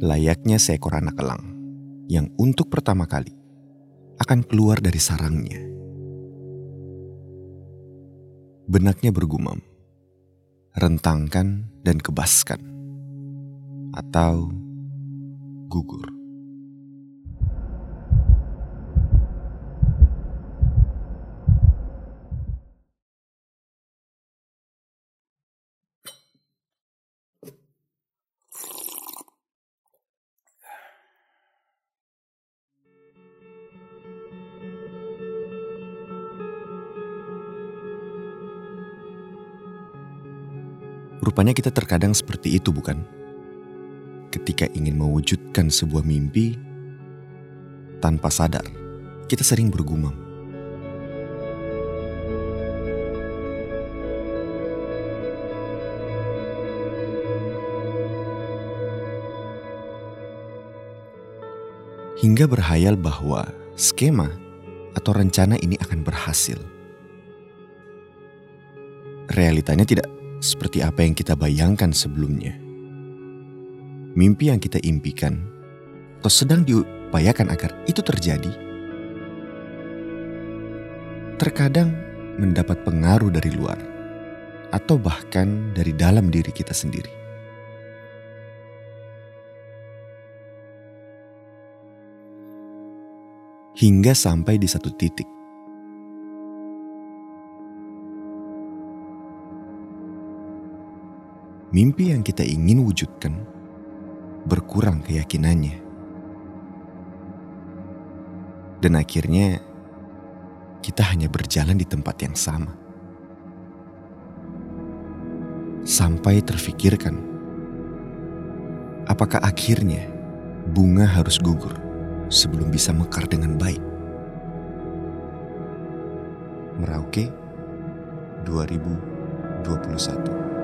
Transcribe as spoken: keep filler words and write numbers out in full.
layaknya seekor anak elang yang untuk pertama kali akan keluar dari sarangnya. Benaknya bergumam, rentangkan dan kebaskan, atau gugur. Rupanya kita terkadang seperti itu, bukan? Ketika ingin mewujudkan sebuah mimpi, tanpa sadar, kita sering bergumam. Hingga berhayal bahwa skema atau rencana ini akan berhasil. Realitanya tidak seperti apa yang kita bayangkan sebelumnya. Mimpi yang kita impikan atau sedang diupayakan agar itu terjadi, terkadang mendapat pengaruh dari luar atau bahkan dari dalam diri kita sendiri. Hingga sampai di satu titik, mimpi yang kita ingin wujudkan berkurang keyakinannya. Dan akhirnya kita hanya berjalan di tempat yang sama. Sampai terfikirkan, apakah akhirnya bunga harus gugur sebelum bisa mekar dengan baik? Merauke dua ribu dua puluh satu.